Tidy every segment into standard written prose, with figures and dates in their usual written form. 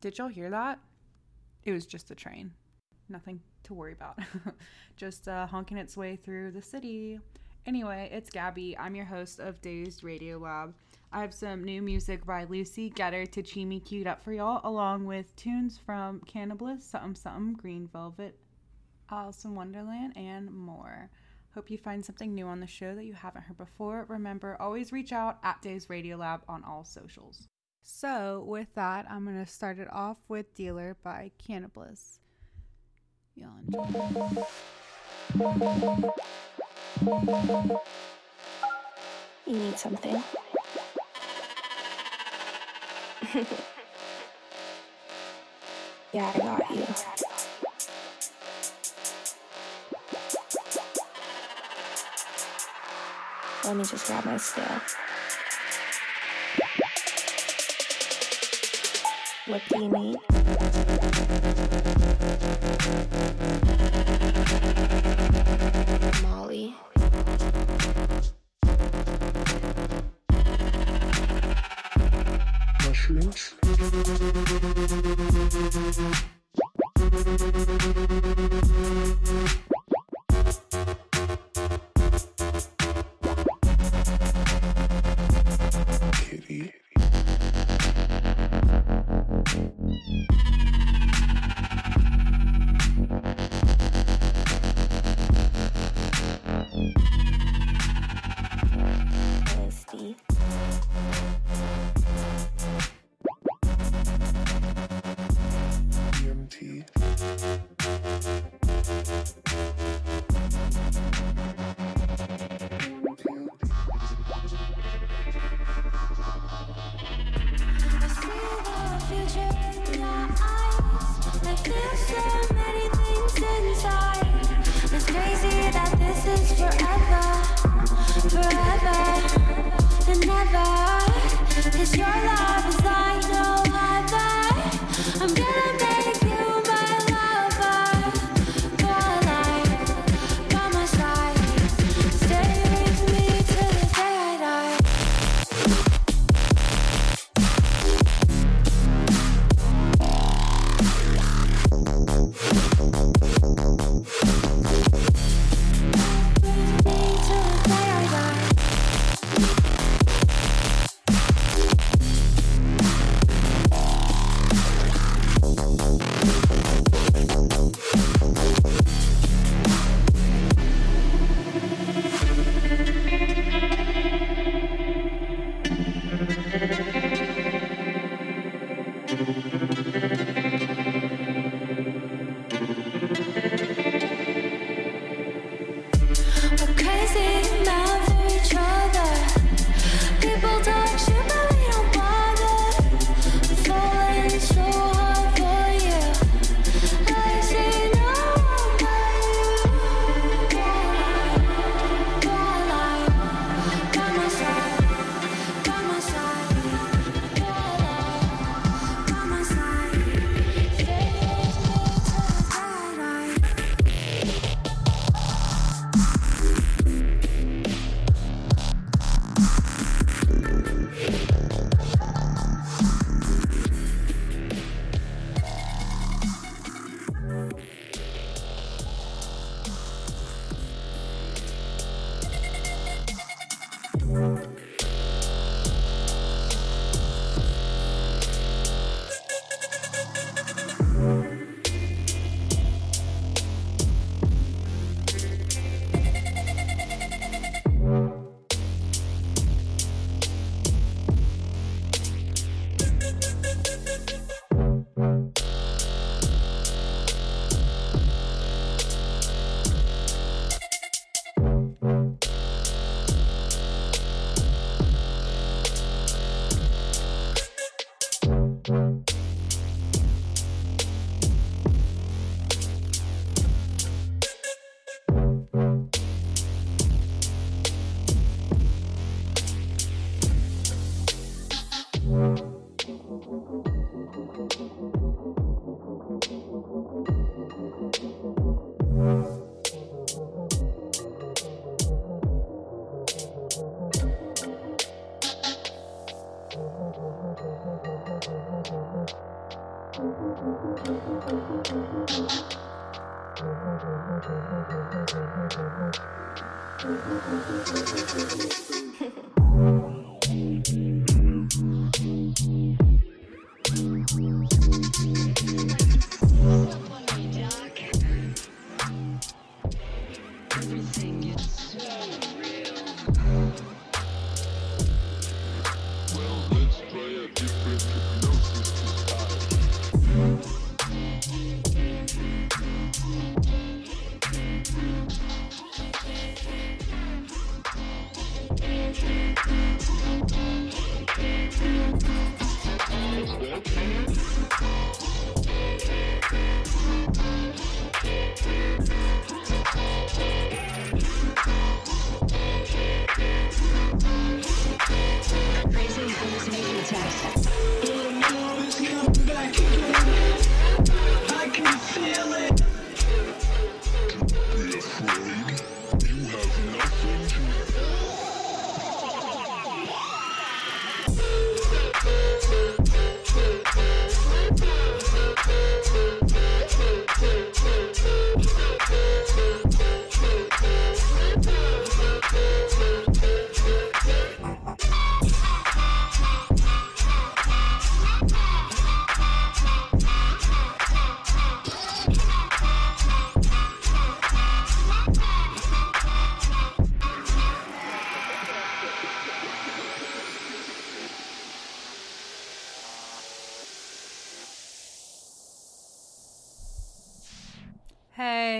Did y'all hear that? It was just a train. Nothing to worry about. Just honking its way through the city. Anyway, it's Gabby. I'm your host of Daze Radio Lab. I have some new music by Lucy, Getter, Tchami queued up for y'all, along with tunes from Canna Bliss, Something Something, Green Velvet, Alison Wonderland, and more. Hope you find something new on the show that you haven't heard before. Remember, always reach out at Daze Radio Lab on all socials. So, with that, I'm going to start it off with Dealer by Cannibalist. Y'all enjoy. You need something. Yeah, I got you. Let me just grab my scale. What do you need? Molly. Mushrooms. Kitty.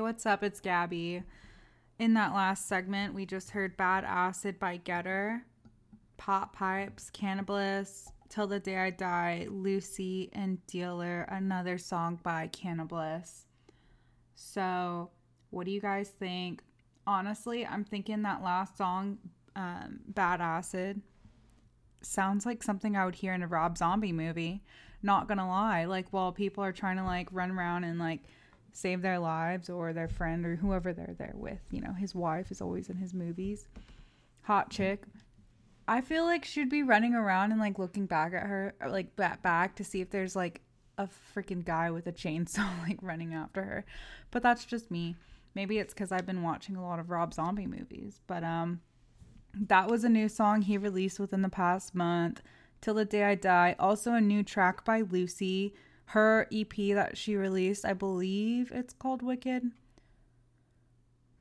What's up? It's Gabby. In that last segment, we just heard Bad Acid by Getter, Pop Pipes, Cannibalist, Till the Day I Die, Lucy, and Dealer, another song by Cannibalist. So, what do you guys think? Honestly, I'm thinking that last song, Bad Acid, sounds like something I would hear in a Rob Zombie movie. Not gonna lie. Like, while people are trying to, like, run around and, like, save their lives, or their friend, or whoever they're there with. You know, his wife is always in his movies. Hot chick. I feel like she'd be running around and, like, looking back at her, or, like, back to see if there's, like, a freaking guy with a chainsaw, like, running after her. But that's just me. Maybe it's because I've been watching a lot of Rob Zombie movies. But that was a new song he released within the past month, Till the Day I Die. Also a new track by Lucy. Her EP that she released, I believe it's called Wicked.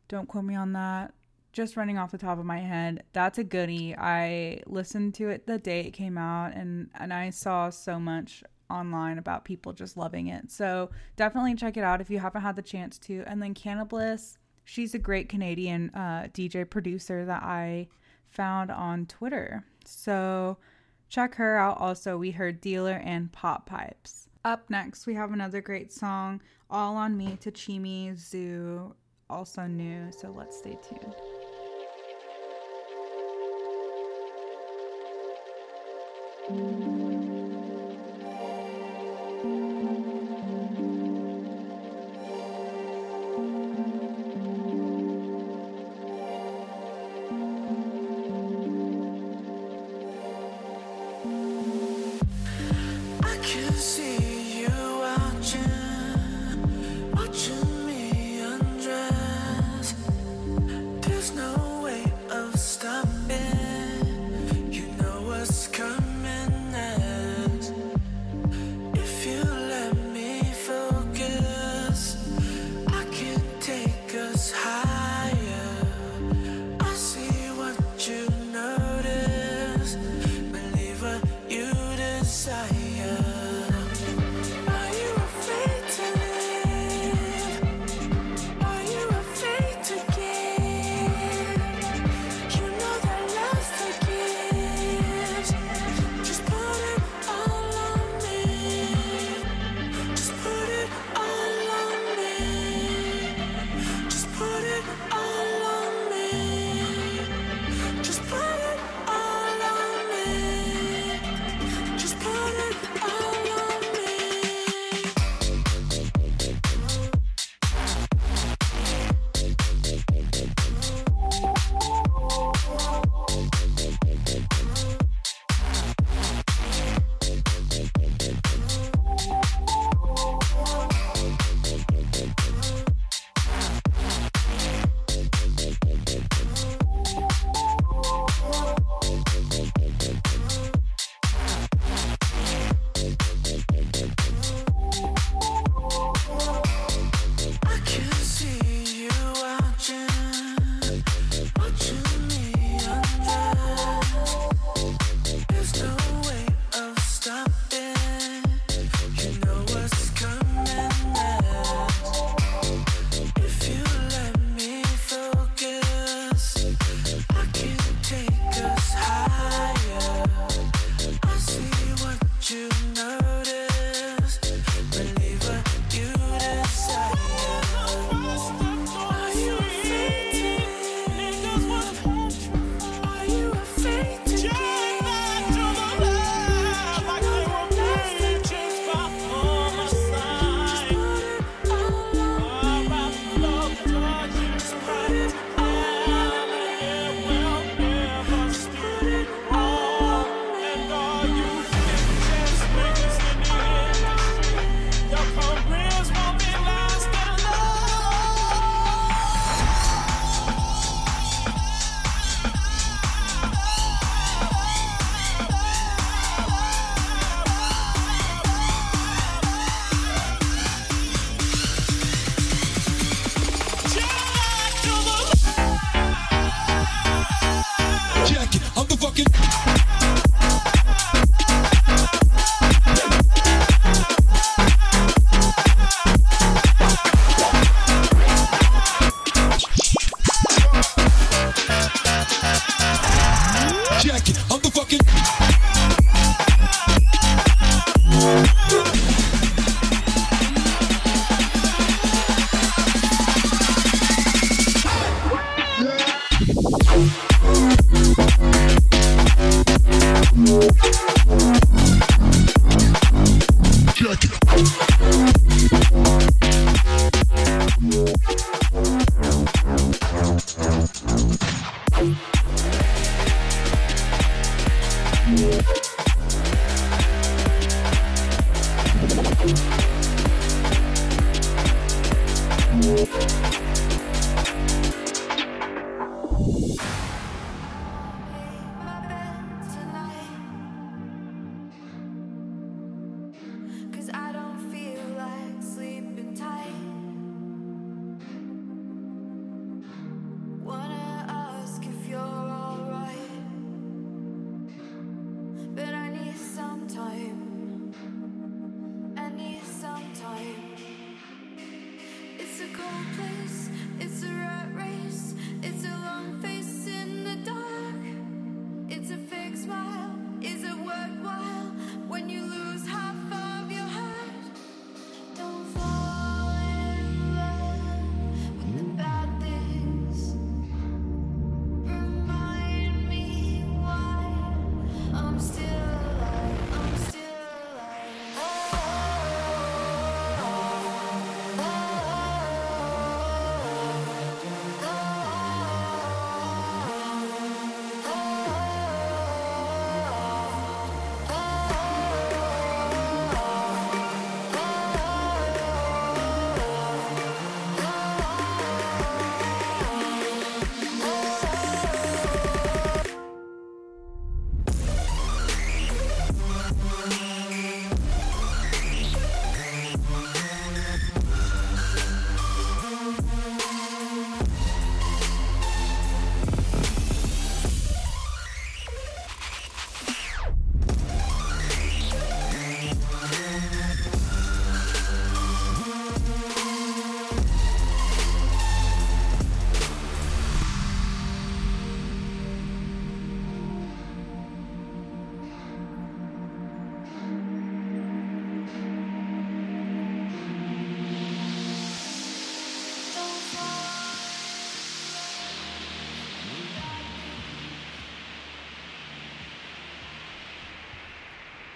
Don't quote me on that. Just running off the top of my head. That's a goodie. I listened to it the day it came out, and I saw so much online about people just loving it. So definitely check it out if you haven't had the chance to. And then Canna Bliss, she's a great Canadian DJ producer that I found on Twitter. So check her out also. We heard Dealer and Pop Pipes. Up next, we have another great song, All On Me, Tchami, Zhu, also new, so let's stay tuned. Desire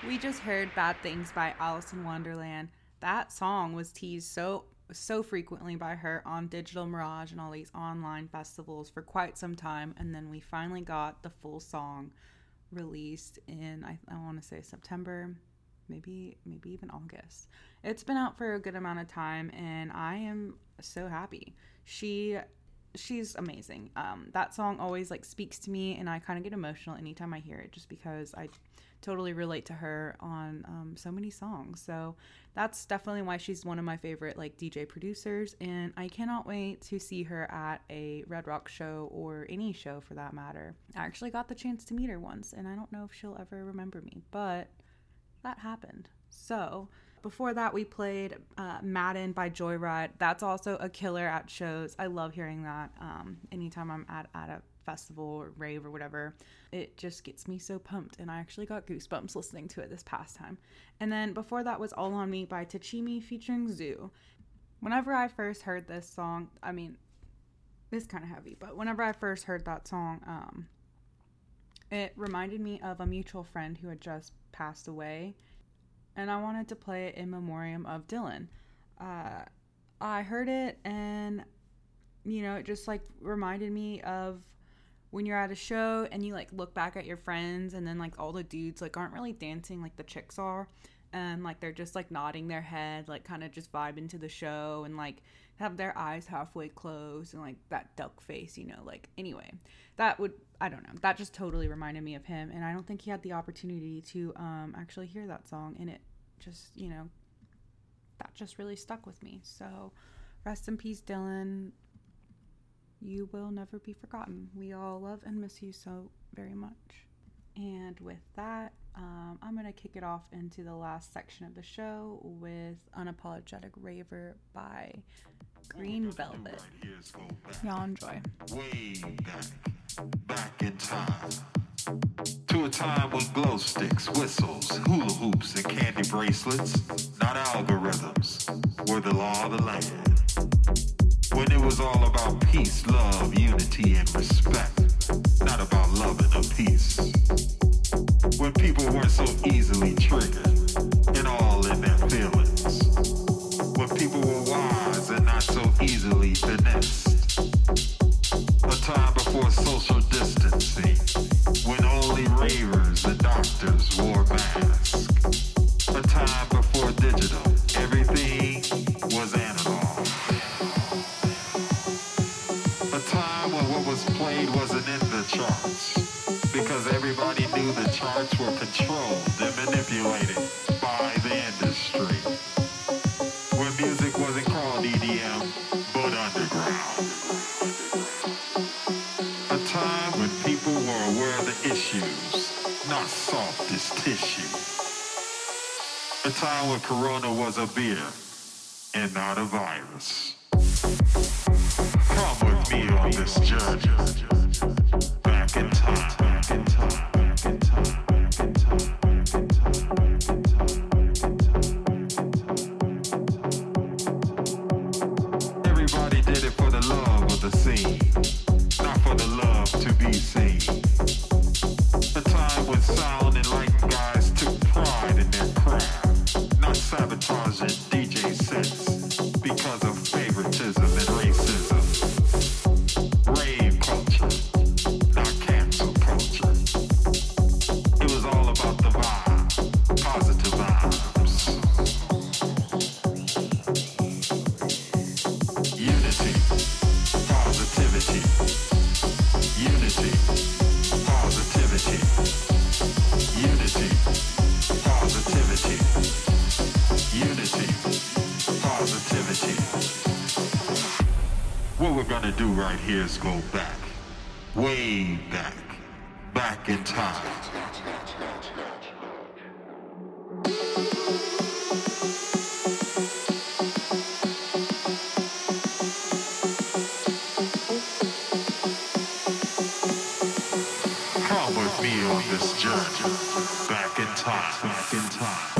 We just heard Bad Things by Alison Wonderland. That song was teased so frequently by her on Digital Mirage and all these online festivals for quite some time, and then we finally got the full song released in, I want to say September, maybe even August. It's been out for a good amount of time, and I am so happy. She's amazing. That song always speaks to me, and I kind of get emotional anytime I hear it, just because I totally relate to her on so many songs. So that's definitely why she's one of my favorite DJ producers, and I cannot wait to see her at a Red Rock show or any show for that matter. I actually got the chance to meet her once, and I don't know if she'll ever remember me, but that happened. So before that, we played Madden by Joyride. That's also a killer at shows. I love hearing that anytime I'm at a festival or rave or whatever. It just gets me so pumped, and I actually got goosebumps listening to it this past time. And then before that was All On Me by Tchami featuring Zhu. Whenever I first heard this song, I mean, it's kind of heavy, but whenever I first heard that song, it reminded me of a mutual friend who had just passed away. And I wanted to play it in memoriam of Dylan. I heard it, and it just reminded me of when you're at a show and you look back at your friends, and then all the dudes aren't really dancing the chicks are, and they're just nodding their head, kind of just vibing to the show, and have their eyes halfway closed, and that duck face, anyway, I don't know. That just totally reminded me of him, and I don't think he had the opportunity to actually hear that song, and it just, that just really stuck with me. So rest in peace, Dylan. You will never be forgotten. We all love and miss you so very much. And with that, I'm going to kick it off into the last section of the show with Unapologetic Raver by Green Velvet. Y'all enjoy. Way back in time, to a time with glow sticks, whistles, hula hoops, and candy bracelets, not algorithms, were the law of the land. When it was all about peace, love, unity, and respect, not about love and a peace. When people weren't so easily triggered and all in their feelings. When people were wise and not so easily finessed. A time before social distancing, when only ravers and doctors products were controlled and manipulated by the industry. When music wasn't called EDM, but underground. A time when people were aware of the issues, not soft as tissue. A time when Corona was a beer and not a virus. Come with me on this journey, back in time. Here's go back, way back, back in time. Come with me on this journey, back in time, back in time.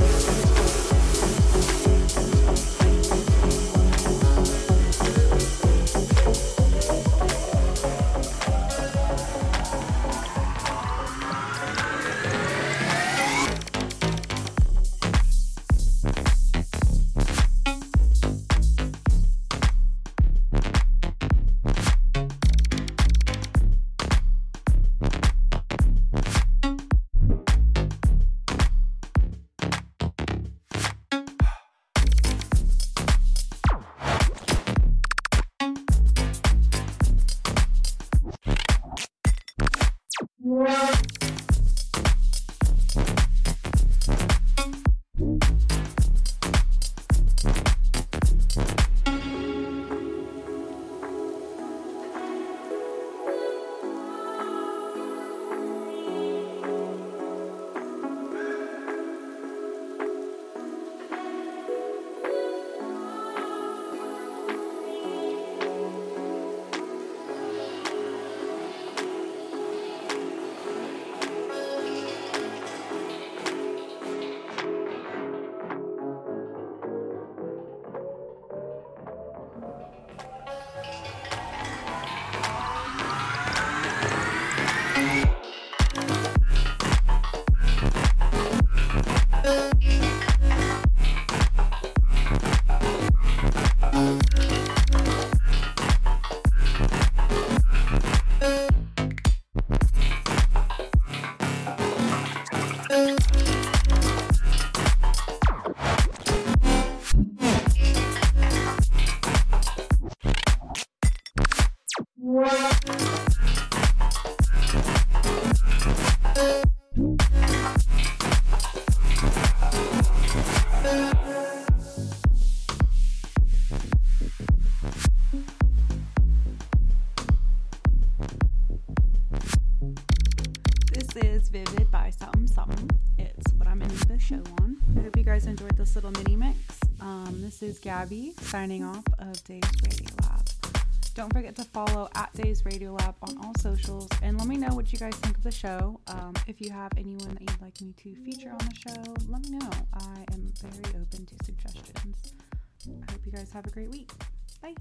Gabby signing off of Daze Radio Lab. Don't forget to follow at Daze Radio Lab on all socials and let me know what you guys think of the show. If you have anyone that you'd like me to feature on the show, let me know. I am very open to suggestions. I hope you guys have a great week. Bye.